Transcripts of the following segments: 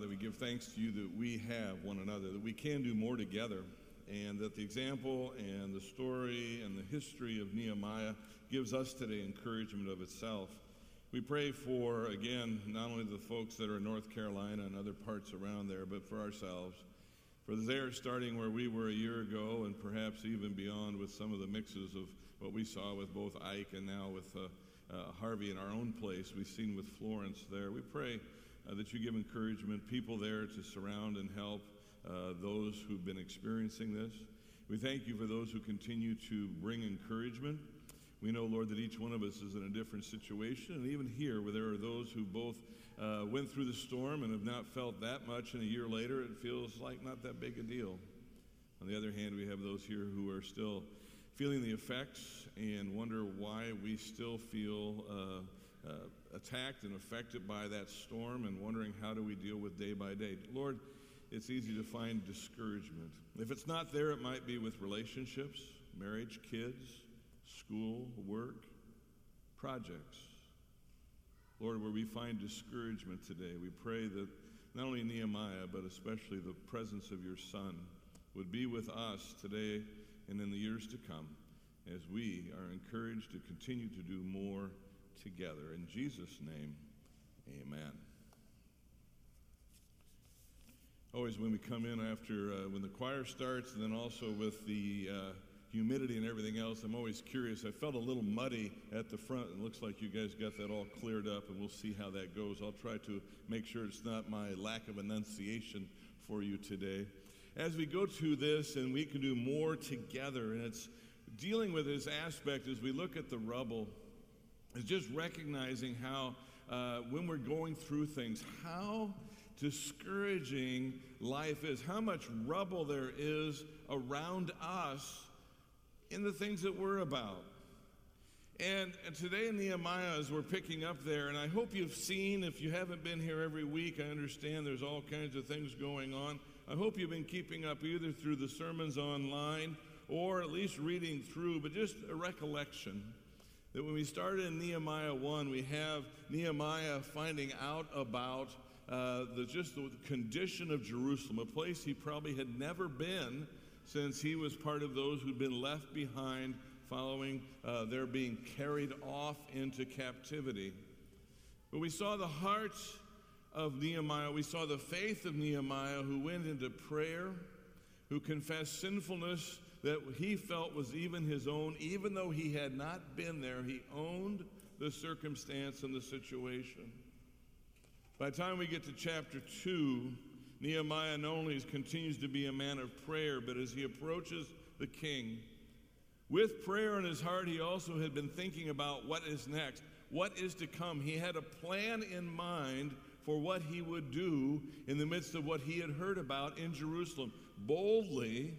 Father, we give thanks to you that we have one another, that we can do more together, and that the example and the story and the history of Nehemiah gives us today encouragement of itself. We pray for, again, not only the folks that are in North Carolina and other parts around there, but for ourselves, for they're starting where we were a year ago and perhaps even beyond with some of the mixes of what we saw with both Ike and now with Harvey in our own place. We've seen with Florence there. We pray that you give encouragement, people there to surround and help those who've been experiencing this. We thank you for those who continue to bring encouragement. We know, Lord, that each one of us is in a different situation, and even here where there are those who both went through the storm and have not felt that much, and a year later it feels like not that big a deal. On the other hand, we have those here who are still feeling the effects and wonder why we still feel attacked and affected by that storm, and wondering how do we deal with day by day. Lord, it's easy to find discouragement. If it's not there, it might be with relationships, marriage, kids, school, work, projects. Lord, where we find discouragement today, we pray that not only Nehemiah, but especially the presence of your Son would be with us today and in the years to come as we are encouraged to continue to do more together. In Jesus' name, amen. Always when we come in after, when the choir starts, and then also with the humidity and everything else, I'm always curious. I felt a little muddy at the front. It looks like you guys got that all cleared up, and we'll see how that goes. I'll try to make sure it's not my lack of enunciation for you today. As we go to this, and we can do more together, and it's dealing with this aspect as we look at the rubble, is just recognizing how, when we're going through things, how discouraging life is, how much rubble there is around us in the things that we're about. And today in Nehemiah, as we're picking up there, and I hope you've seen, if you haven't been here every week, I understand there's all kinds of things going on. I hope you've been keeping up either through the sermons online or at least reading through, but just a recollection that when we started in Nehemiah 1, we have Nehemiah finding out about the condition of Jerusalem, a place he probably had never been since he was part of those who'd been left behind following their being carried off into captivity. But we saw the heart of Nehemiah. We saw the faith of Nehemiah, who went into prayer, who confessed sinfulness that he felt was even his own. Even though he had not been there, he owned the circumstance and the situation. By the time we get to chapter 2, Nehemiah not only continues to be a man of prayer, but as he approaches the king, with prayer in his heart, he also had been thinking about what is next, what is to come. He had a plan in mind for what he would do in the midst of what he had heard about in Jerusalem. Boldly,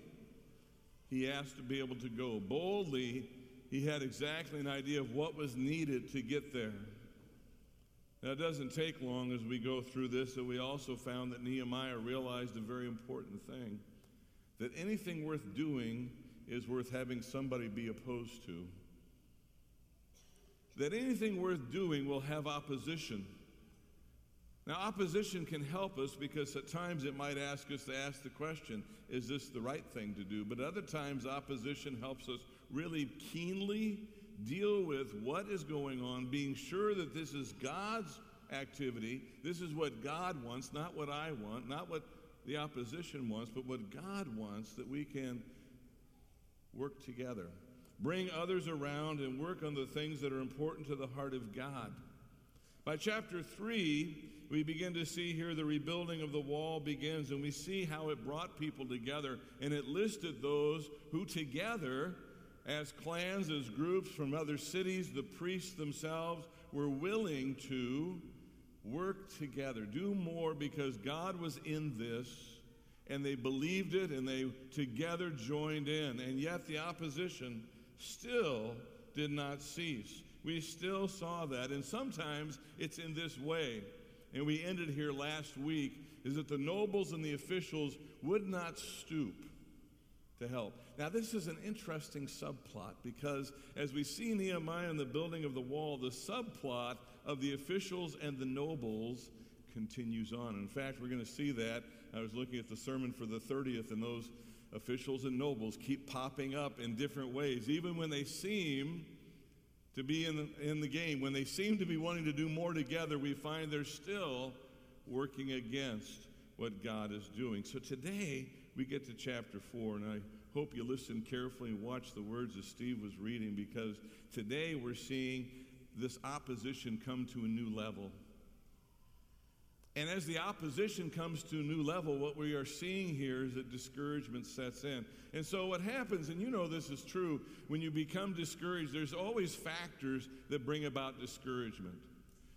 he asked to be able to go. Boldly, he had exactly an idea of what was needed to get there. Now, it doesn't take long as we go through this that we also found that Nehemiah realized a very important thing, that anything worth doing is worth having somebody be opposed to. That anything worth doing will have opposition. Now, opposition can help us because at times it might ask us to ask the question, is this the right thing to do? But other times, opposition helps us really keenly deal with what is going on, being sure that this is God's activity, this is what God wants, not what I want, not what the opposition wants, but what God wants, that we can work together. Bring others around and work on the things that are important to the heart of God. By chapter 3, we begin to see here the rebuilding of the wall begins, and we see how it brought people together, and it listed those who together, as clans, as groups from other cities, the priests themselves were willing to work together, do more because God was in this, and they believed it, and they together joined in. And yet the opposition still did not cease. We still saw that, and sometimes it's in this way. And we ended here last week, is that the nobles and the officials would not stoop to help. Now, this is an interesting subplot because as we see Nehemiah in the building of the wall, the subplot of the officials and the nobles continues on. In fact, we're going to see that. I was looking at the sermon for the 30th, and those officials and nobles keep popping up in different ways, even when they seem to be in the game. When they seem to be wanting to do more together, we find they're still working against what God is doing. So today, we get to chapter 4, and I hope you listen carefully and watch the words as Steve was reading, because today we're seeing this opposition come to a new level. And as the opposition comes to a new level, what we are seeing here is that discouragement sets in. And so what happens, and you know this is true, when you become discouraged, there's always factors that bring about discouragement.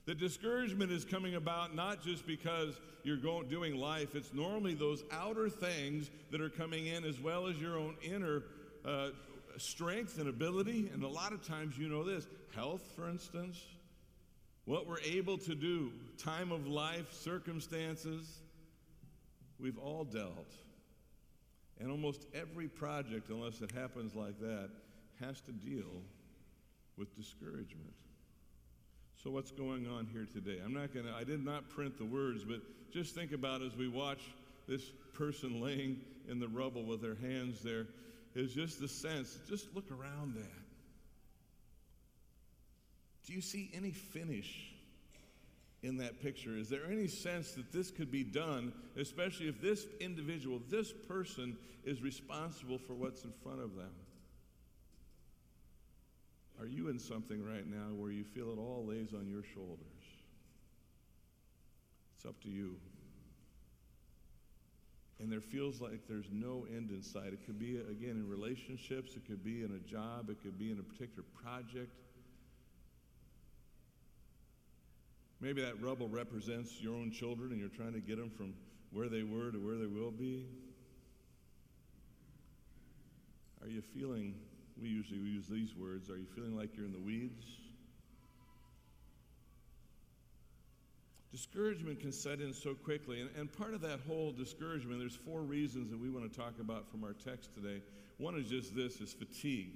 The discouragement is coming about not just because you're doing life. It's normally those outer things that are coming in, as well as your own inner strength and ability. And a lot of times, you know this, health, for instance, what we're able to do, time of life, circumstances, we've all dealt. And almost every project, unless it happens like that, has to deal with discouragement. So what's going on here today? I did not print the words, but just think about as we watch this person laying in the rubble with their hands there, is just the sense, just look around that. Do you see any finish in that picture? Is there any sense that this could be done, especially if this individual, this person, is responsible for what's in front of them? Are you in something right now where you feel it all lays on your shoulders? It's up to you. And there feels like there's no end in sight. It could be, again, in relationships. It could be in a job. It could be in a particular project. Maybe that rubble represents your own children, and you're trying to get them from where they were to where they will be. Are you feeling, we usually use these words, are you feeling like you're in the weeds? Discouragement can set in so quickly, and part of that whole discouragement, there's four reasons that we want to talk about from our text today. One is just this, is fatigue.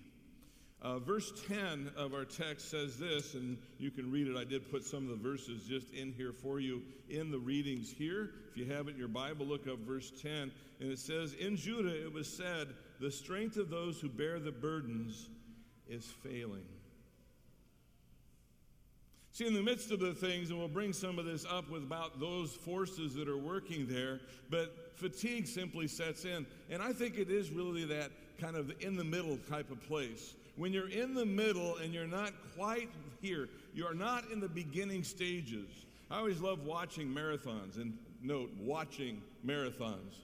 Verse 10 of our text says this, and you can read it. I did put some of the verses just in here for you in the readings here. If you haven't, your Bible, look up verse 10. And it says, in Judah it was said, the strength of those who bear the burdens is failing. See, in the midst of the things, and we'll bring some of this up with about those forces that are working there, but fatigue simply sets in. And I think it is really that kind of in the middle type of place. When you're in the middle and you're not quite here, you're not in the beginning stages. I always love watching marathons, and note, watching marathons.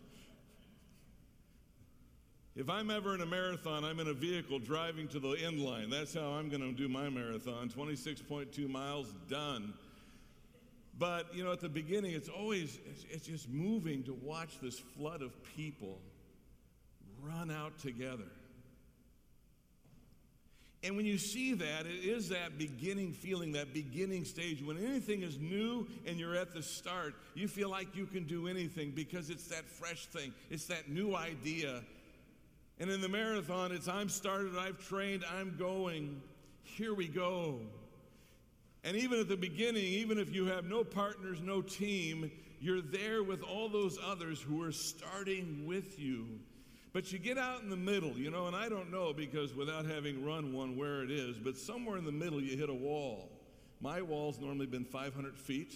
If I'm ever in a marathon, I'm in a vehicle driving to the end line. That's how I'm going to do my marathon, 26.2 miles, done. But, you know, at the beginning, it's always, it's just moving to watch this flood of people run out together. And when you see that, it is that beginning feeling, that beginning stage. When anything is new and you're at the start, you feel like you can do anything because it's that fresh thing. It's that new idea. And in the marathon, it's I'm started, I've trained, I'm going. Here we go. And even at the beginning, even if you have no partners, no team, you're there with all those others who are starting with you. But you get out in the middle, you know, and I don't know because without having run one where it is, but somewhere in the middle you hit a wall. My wall's normally been 500 feet.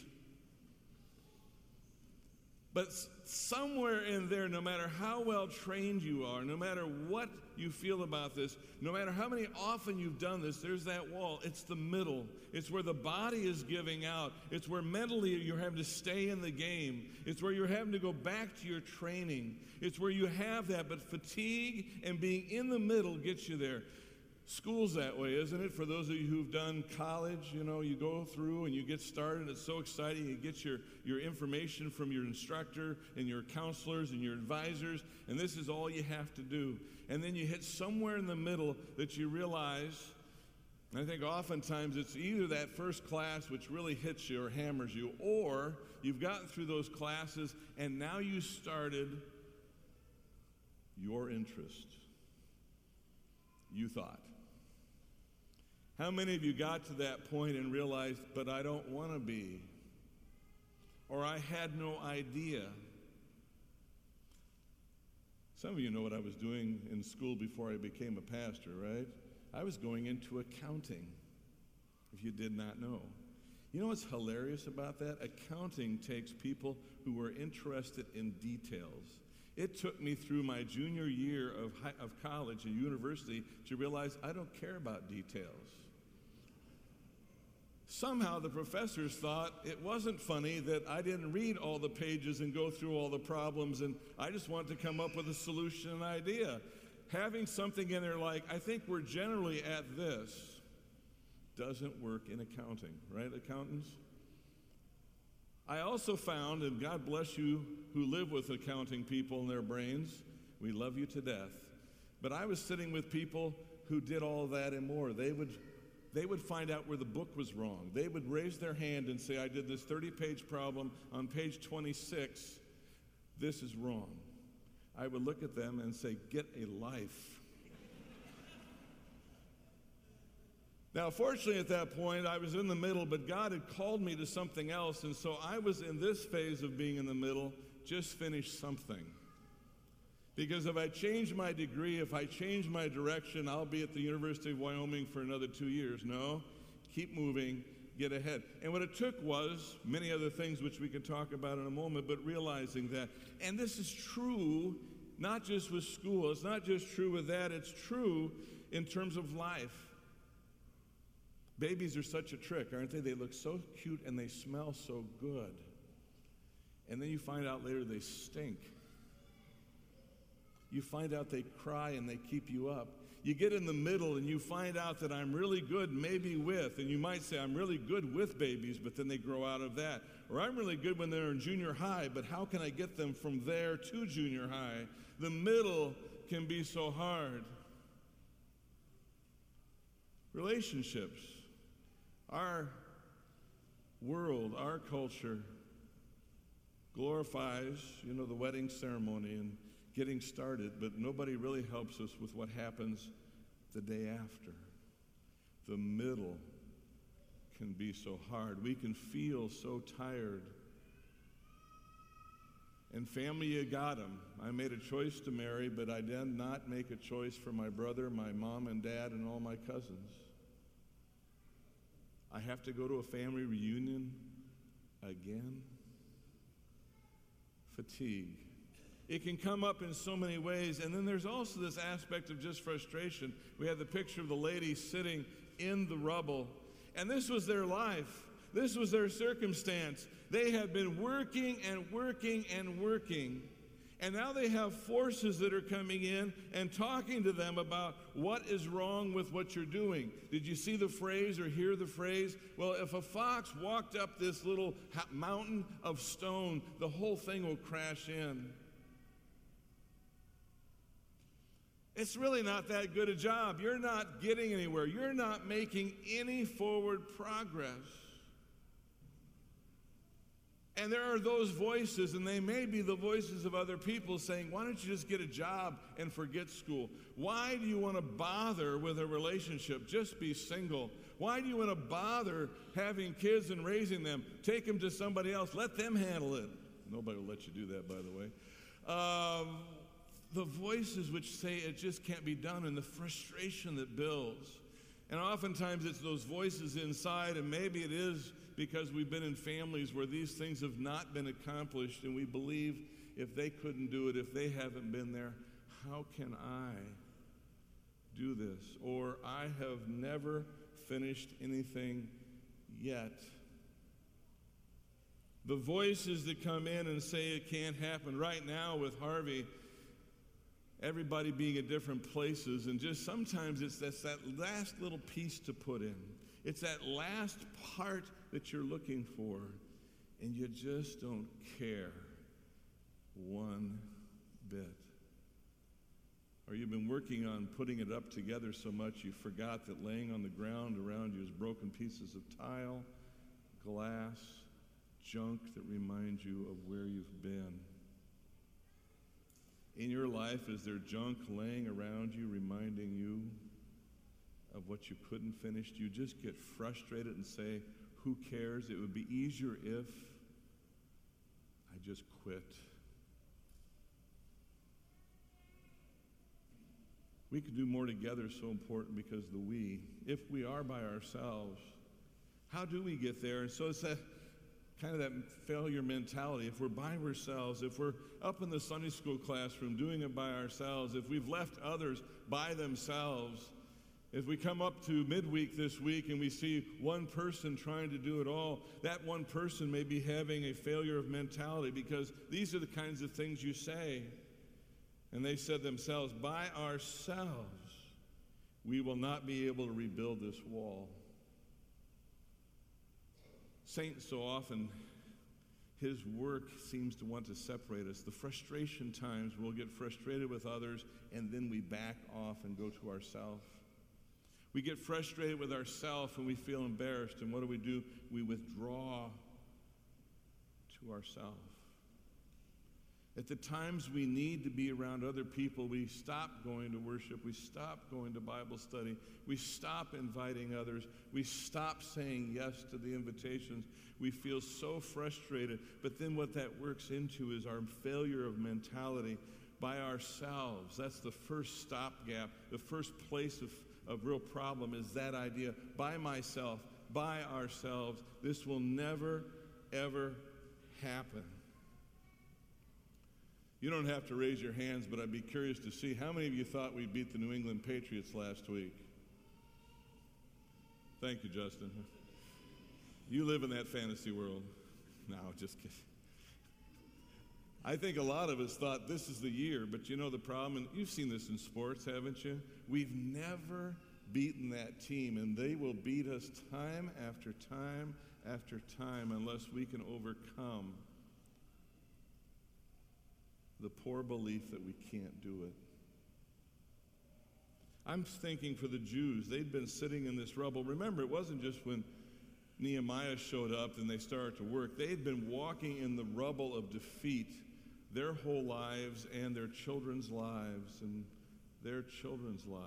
But somewhere in there, no matter how well trained you are, no matter what you feel about this, no matter how many often you've done this, there's that wall. It's the middle. It's where the body is giving out. It's where mentally you're having to stay in the game. It's where you're having to go back to your training. It's where you have that, but fatigue and being in the middle gets you there. School's that way, isn't it? For those of you who've done college, you know, you go through and you get started. It's so exciting. You get your information from your instructor and your counselors and your advisors, and this is all you have to do. And then you hit somewhere in the middle that you realize, and I think oftentimes it's either that first class which really hits you or hammers you, or you've gotten through those classes and now you started your interest. You thought. How many of you got to that point and realized, but I don't want to be? or I had no idea. Some of you know what I was doing in school before I became a pastor, right? I was going into accounting, if you did not know. You know what's hilarious about that? Accounting takes people who are interested in details. It took me through my junior year of college and university to realize I don't care about details. Somehow the professors thought it wasn't funny that I didn't read all the pages and go through all the problems, and I just wanted to come up with a solution and idea. Having something in there like, I think we're generally at this, doesn't work in accounting, right, accountants? I also found, and God bless you who live with accounting people in their brains, we love you to death. But I was sitting with people who did all that and more. They would find out where the book was wrong. They would raise their hand and say, I did this 30-page problem on page 26. This is wrong. I would look at them and say, get a life. Now, fortunately, at that point, I was in the middle, but God had called me to something else, and so I was in this phase of being in the middle, just finish something. Because if I change my degree, if I change my direction, I'll be at the University of Wyoming for another 2 years. No, keep moving, get ahead. And what it took was many other things which we could talk about in a moment, but realizing that. And this is true, not just with school. It's not just true with that. It's true in terms of life. Babies are such a trick, aren't they? They look so cute and they smell so good. And then you find out later they stink. You find out they cry and they keep you up. You get in the middle and you find out that I'm really good maybe with, and you might say I'm really good with babies, but then they grow out of that. Or I'm really good when they're in junior high, but how can I get them from there to junior high? The middle can be so hard. Relationships. Our world, our culture glorifies, the wedding ceremony and getting started, but nobody really helps us with what happens the day after. The middle can be so hard. We can feel so tired. And family, you got them. I made a choice to marry, but I did not make a choice for my brother, my mom and dad, and all my cousins. I have to go to a family reunion again. Fatigue. It can come up in so many ways. And then there's also this aspect of just frustration. We have the picture of the lady sitting in the rubble. And this was their life. This was their circumstance. They have been working and working and working. And now they have forces that are coming in and talking to them about what is wrong with what you're doing. Did you see the phrase or hear the phrase? Well, if a fox walked up this little mountain of stone, the whole thing will crash in. It's really not that good a job. You're not getting anywhere. You're not making any forward progress. And there are those voices, and they may be the voices of other people saying, why don't you just get a job and forget school? Why do you want to bother with a relationship? Just be single. Why do you want to bother having kids and raising them? Take them to somebody else. Let them handle it. Nobody will let you do that, by the way. The voices which say it just can't be done, and the frustration that builds. And oftentimes it's those voices inside, and maybe it is because we've been in families where these things have not been accomplished, and we believe if they couldn't do it, if they haven't been there, how can I do this? Or I have never finished anything yet. The voices that come in and say it can't happen. Right now with Harvey, everybody being at different places, and just sometimes it's that last little piece to put in. It's that last part that you're looking for, and you just don't care one bit. Or you've been working on putting it up together so much you forgot that laying on the ground around you is broken pieces of tile, glass, junk that remind you of where you've been. In your life, is there junk laying around you, reminding you of what you couldn't finish? Do you just get frustrated and say, who cares? It would be easier if I just quit. We could do more together is so important because the we, if we are by ourselves, how do we get there? And so it's that kind of that failure mentality. If we're by ourselves, if we're up in the Sunday school classroom doing it by ourselves, if we've left others by themselves, if we come up to midweek this week and we see one person trying to do it all, that one person may be having a failure of mentality, because these are the kinds of things you say. And they said themselves, by ourselves, we will not be able to rebuild this wall. Satan, so often, his work seems to want to separate us. The frustration times, we'll get frustrated with others, and then we back off and go to ourselves. We get frustrated with ourselves, and we feel embarrassed. And what do? We withdraw to ourselves. At the times we need to be around other people, we stop going to worship, we stop going to Bible study, we stop inviting others, we stop saying yes to the invitations. We feel so frustrated, but then what that works into is our failure of mentality by ourselves. That's the first stopgap, the first place of real problem is that idea, by myself, by ourselves. This will never, ever happen. You don't have to raise your hands, but I'd be curious to see how many of you thought we beat the New England Patriots last week. Thank you, Justin. You live in that fantasy world. No, just kidding. I think a lot of us thought this is the year, but you know the problem, and you've seen this in sports, haven't you? We've never beaten that team, and they will beat us time after time after time unless we can overcome the poor belief that we can't do it. I'm thinking for the Jews. They'd been sitting in this rubble. Remember, it wasn't just when Nehemiah showed up and they started to work. They had been walking in the rubble of defeat their whole lives and their children's lives and their children's lives.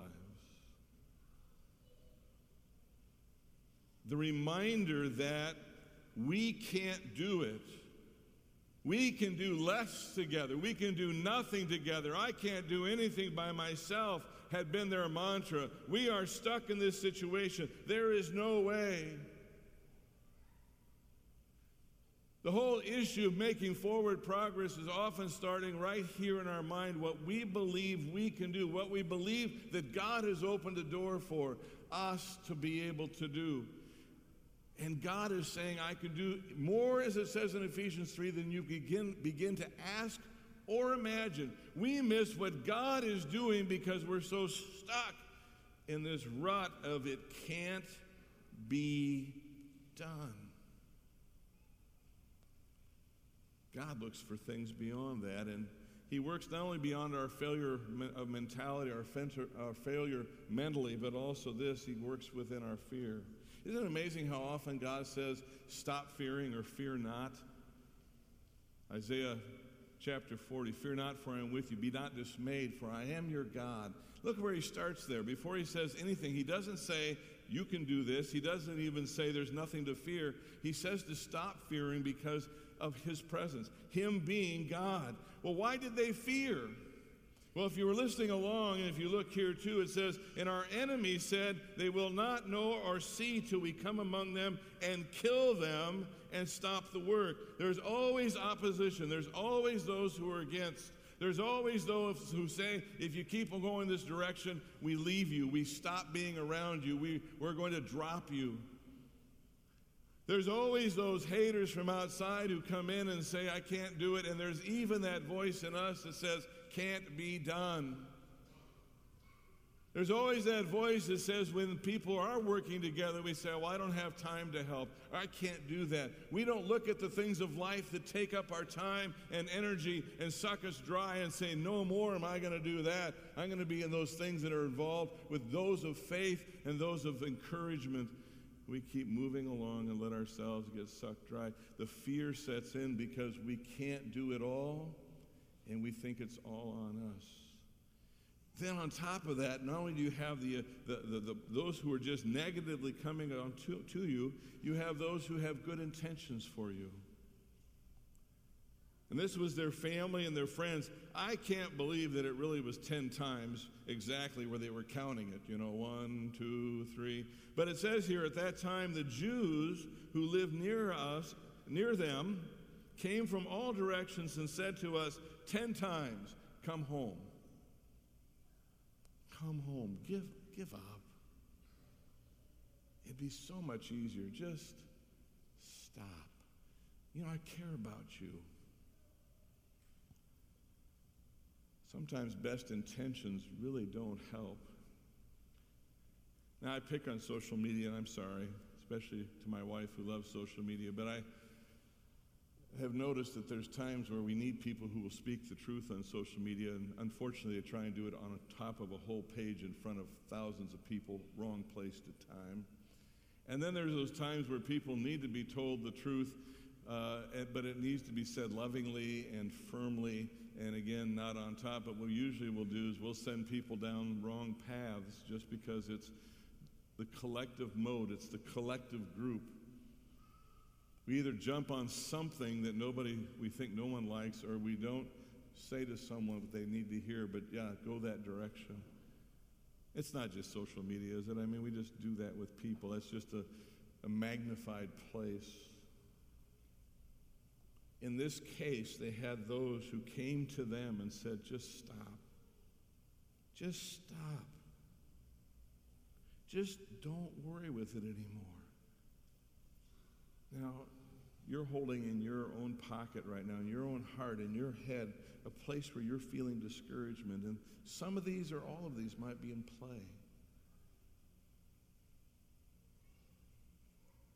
The reminder that we can't do it. We can do less together. We can do nothing together. I can't do anything by myself had been their mantra. We are stuck in this situation. There is no way. The whole issue of making forward progress is often starting right here in our mind, what we believe we can do, what we believe that God has opened the door for us to be able to do. And God is saying, I could do more, as it says in Ephesians 3, than you begin to ask or imagine. We miss what God is doing because we're so stuck in this rut of it can't be done. God looks for things beyond that, and he works not only beyond our failure of mentality, our failure mentally, but also this, he works within our fear. Isn't it amazing how often God says, stop fearing or fear not? Isaiah chapter 40, fear not, for I am with you. Be not dismayed, for I am your God. Look where he starts there. Before he says anything, he doesn't say, you can do this. He doesn't even say there's nothing to fear. He says to stop fearing because of his presence, him being God. Well, why did they fear? Well, if you were listening along, and if you look here too, it says, and our enemy said, they will not know or see till we come among them and kill them and stop the work. There's always opposition. There's always those who are against. There's always those who say, if you keep on going this direction, we leave you. We stop being around you. We're going to drop you. There's always those haters from outside who come in and say, I can't do it. And there's even that voice in us that says, can't be done. There's always that voice that says when people are working together, we say, well, I don't have time to help, or I can't do that. We don't look at the things of life that take up our time and energy and suck us dry and say, no more am I going to do that. I'm going to be in those things that are involved with those of faith and those of encouragement. We keep moving along and let ourselves get sucked dry. The fear sets in because we can't do it all. And we think it's all on us. Then on top of that, not only do you have those who are just negatively coming on to you, you have those who have good intentions for you. And this was their family and their friends. I can't believe that it really was 10 times exactly where they were counting it. You know, 1, 2, 3. But it says here, at that time, the Jews who lived near them, came from all directions and said to us 10 times, come home. Come home. Give up. It'd be so much easier. Just stop. You know, I care about you. Sometimes best intentions really don't help. Now, I pick on social media, and I'm sorry, especially to my wife who loves social media, but I have noticed that there's times where we need people who will speak the truth on social media, and unfortunately they try and do it on top of a whole page in front of thousands of people, wrong place to time. And then there's those times where people need to be told the truth, but it needs to be said lovingly and firmly, and again, not on top. But what we usually will do is we'll send people down wrong paths just because it's the collective mode, it's the collective group. We either jump on something that we think no one likes, or we don't say to someone what they need to hear, but yeah, go that direction. It's not just social media, is it? I mean, we just do that with people. That's just a magnified place. In this case, they had those who came to them and said, just stop. Just stop. Just don't worry with it anymore. Now, you're holding in your own pocket right now, in your own heart, in your head, a place where you're feeling discouragement. And some of these or all of these might be in play.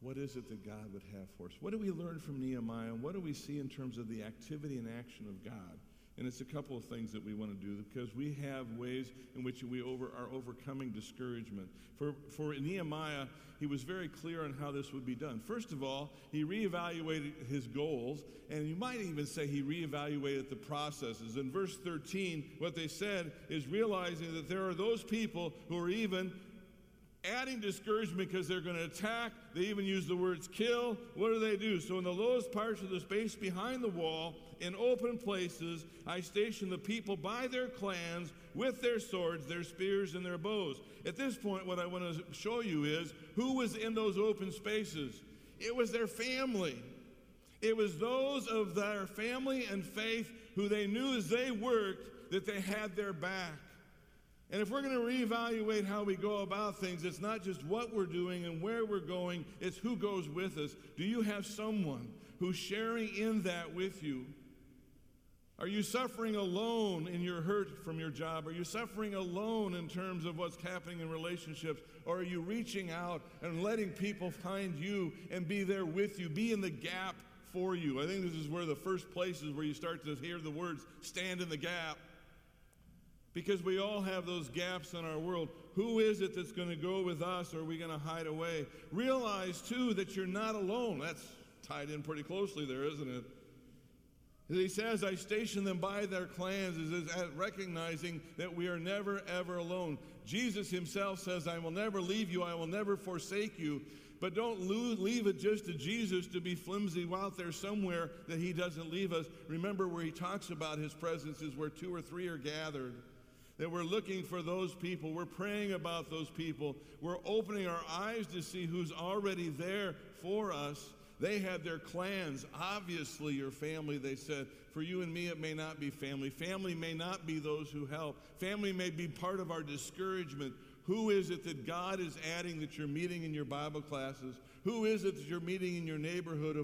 What is it that God would have for us? What do we learn from Nehemiah? And what do we see in terms of the activity and action of God? And it's a couple of things that we want to do, because we have ways in which we are overcoming discouragement. For Nehemiah, he was very clear on how this would be done. First of all, he reevaluated his goals, and you might even say he reevaluated the processes. In verse 13, what they said is realizing that there are those people who are even adding discouragement because they're going to attack. They even use the words kill. What do they do? So in the lowest parts of the space behind the wall, in open places, I stationed the people by their clans, with their swords, their spears, and their bows. At this point, what I want to show you is who was in those open spaces. It was their family. It was those of their family and faith who they knew as they worked that they had their back. And if we're going to reevaluate how we go about things, it's not just what we're doing and where we're going, it's who goes with us. Do you have someone who's sharing in that with you? Are you suffering alone in your hurt from your job? Are you suffering alone in terms of what's happening in relationships? Or are you reaching out and letting people find you and be there with you, be in the gap for you? I think this is where the first place is where you start to hear the words, stand in the gap. Because we all have those gaps in our world. Who is it that's going to go with us, or are we going to hide away? Realize, too, that you're not alone. That's tied in pretty closely there, isn't it? As he says, I station them by their clans, is recognizing that we are never, ever alone. Jesus himself says, I will never leave you, I will never forsake you. But don't leave it just to Jesus to be flimsy out there somewhere that he doesn't leave us. Remember where he talks about his presence is where 2 or 3 are gathered. That we're looking for those people. We're praying about those people. We're opening our eyes to see who's already there for us. They had their clans. Obviously, your family, they said. For you and me, it may not be family. Family may not be those who help. Family may be part of our discouragement. Who is it that God is adding that you're meeting in your Bible classes? Who is it that you're meeting in your neighborhood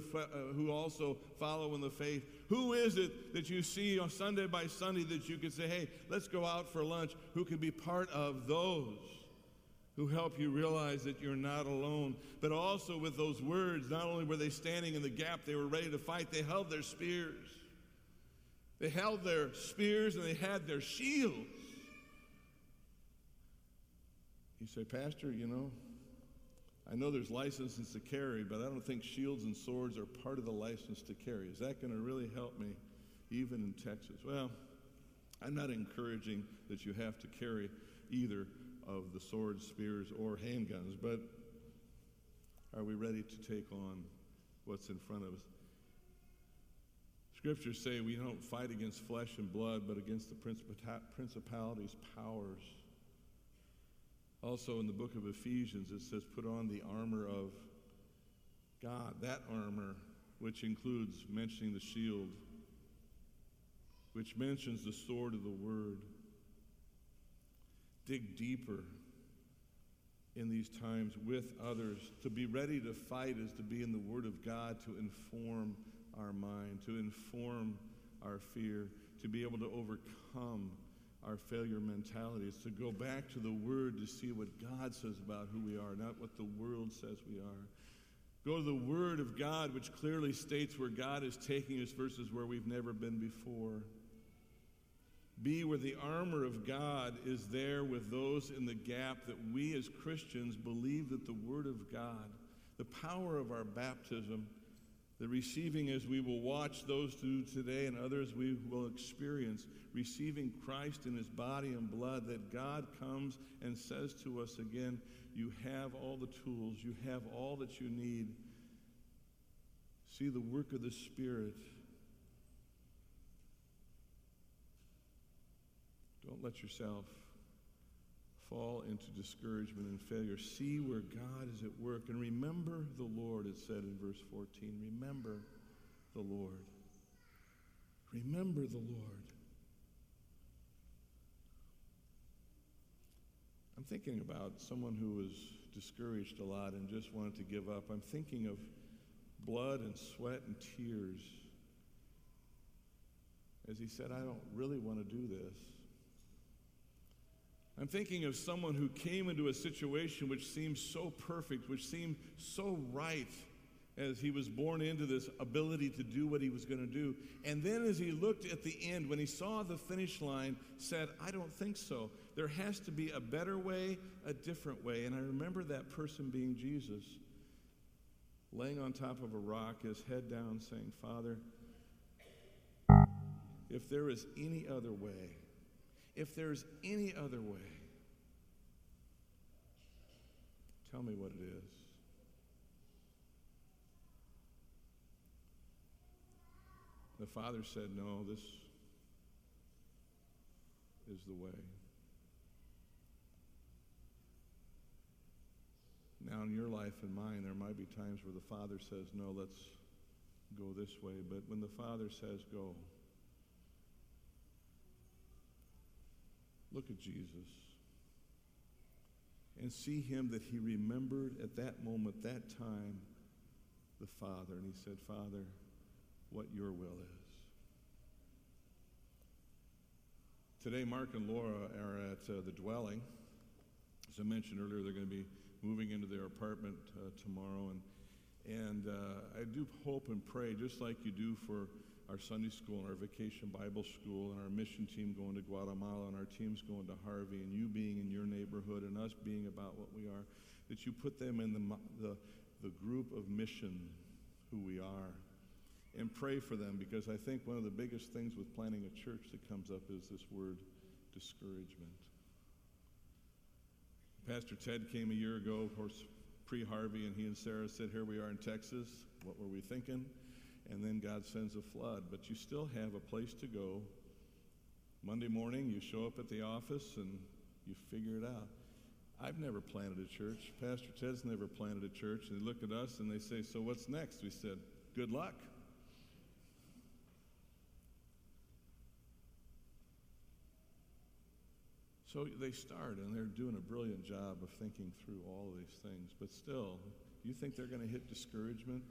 who also follow in the faith? Who is it that you see on Sunday by Sunday that you can say, hey, let's go out for lunch? Who can be part of those who help you realize that you're not alone? But also with those words, not only were they standing in the gap, they were ready to fight. They held their spears. They held their spears and they had their shields. You say, Pastor, you know, I know there's licenses to carry, but I don't think shields and swords are part of the license to carry. Is that going to really help me, even in Texas? Well, I'm not encouraging that you have to carry either of the swords, spears, or handguns, but are we ready to take on what's in front of us? Scriptures say we don't fight against flesh and blood, but against the principalities, powers. Also in the book of Ephesians, it says, put on the armor of God, that armor which includes mentioning the shield, which mentions the sword of the word. Dig deeper in these times with others. To be ready to fight is to be in the Word of God, to inform our mind, to inform our fear, to be able to overcome our failure mentality. It's to go back to the Word to see what God says about who we are, not what the world says we are. Go to the Word of God, which clearly states where God is taking us versus where we've never been before. Be where the armor of God is there with those in the gap that we as Christians believe that the Word of God, the power of our baptism, the receiving as we will watch those through today and others we will experience, receiving Christ in His body and blood, that God comes and says to us again, you have all the tools, you have all that you need. See the work of the Spirit. Don't let yourself fall into discouragement and failure. See where God is at work. And remember the Lord, it said in verse 14. Remember the Lord. Remember the Lord. I'm thinking about someone who was discouraged a lot and just wanted to give up. I'm thinking of blood and sweat and tears. As he said, I don't really want to do this. I'm thinking of someone who came into a situation which seemed so perfect, which seemed so right as he was born into this ability to do what he was going to do. And then as he looked at the end, when he saw the finish line, said, I don't think so. There has to be a better way, a different way. And I remember that person being Jesus, laying on top of a rock, his head down, saying, Father, if there is any other way, if there's any other way, tell me what it is. The Father said, no, this is the way. Now in your life and mine, there might be times where the Father says, no, let's go this way. But when the Father says, go, look at Jesus and see him that he remembered at that moment, that time, the Father. And he said, Father, what your will is. Today, Mark and Laura are at the dwelling. As I mentioned earlier, they're going to be moving into their apartment tomorrow. And I do hope and pray, just like you do for our Sunday school and our vacation Bible school and our mission team going to Guatemala and our teams going to Harvey and you being in your neighborhood and us being about what we are, that you put them in the group of mission who we are, and pray for them, because I think one of the biggest things with planning a church that comes up is this word discouragement. Pastor Ted came a year ago, of course, pre-Harvey, and he and Sarah said, here we are in Texas, what were we thinking? And then God sends a flood, but you still have a place to go. Monday morning, you show up at the office and you figure it out. I've never planted a church. Pastor Ted's never planted a church. And they look at us and they say, so what's next? We said, good luck. So they start, and they're doing a brilliant job of thinking through all of these things. But still, you think they're going to hit discouragement?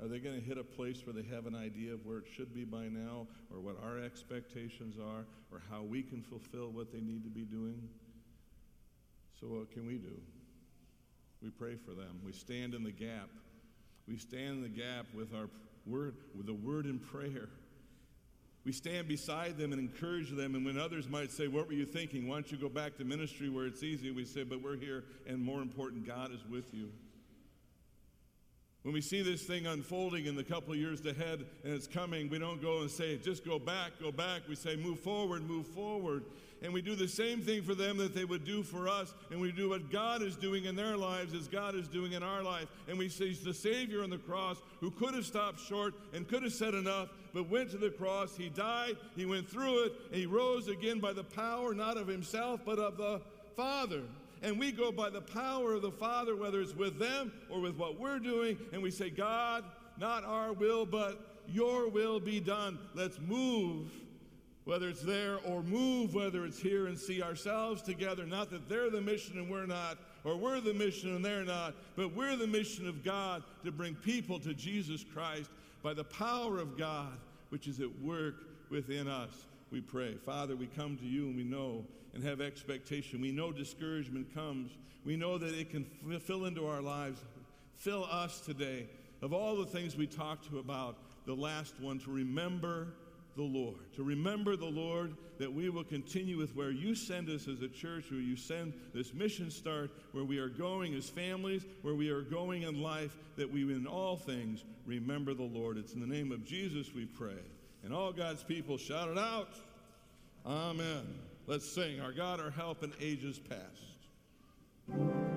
Are they going to hit a place where they have an idea of where it should be by now, or what our expectations are, or how we can fulfill what they need to be doing? So what can we do? We pray for them. We stand in the gap. We stand in the gap with our word, with the word and prayer. We stand beside them and encourage them. And when others might say, what were you thinking? Why don't you go back to ministry where it's easy? We say, but we're here, and more important, God is with you. When we see this thing unfolding in the couple of years ahead and it's coming, we don't go and say, just go back, go back. We say, move forward, move forward. And we do the same thing for them that they would do for us. And we do what God is doing in their lives as God is doing in our life. And we see the Savior on the cross who could have stopped short and could have said enough, but went to the cross. He died. He went through it. And he rose again by the power, not of himself, but of the Father. And we go by the power of the Father, whether it's with them or with what we're doing, and we say, God, not our will, but your will be done. Let's move, whether it's there, or move, whether it's here, and see ourselves together. Not that they're the mission and we're not, or we're the mission and they're not, but we're the mission of God to bring people to Jesus Christ by the power of God, which is at work within us. We pray. Father, we come to you and we know and have expectation. We know discouragement comes. We know that it can fill into our lives. Fill us today. Of all the things we talked to about, the last one, to remember the Lord. To remember the Lord, that we will continue with where you send us as a church, where you send this mission start, where we are going as families, where we are going in life, that we in all things remember the Lord. It's in the name of Jesus we pray. And all God's people shout it out. Amen. Let's sing, Our God, Our Help in Ages Past.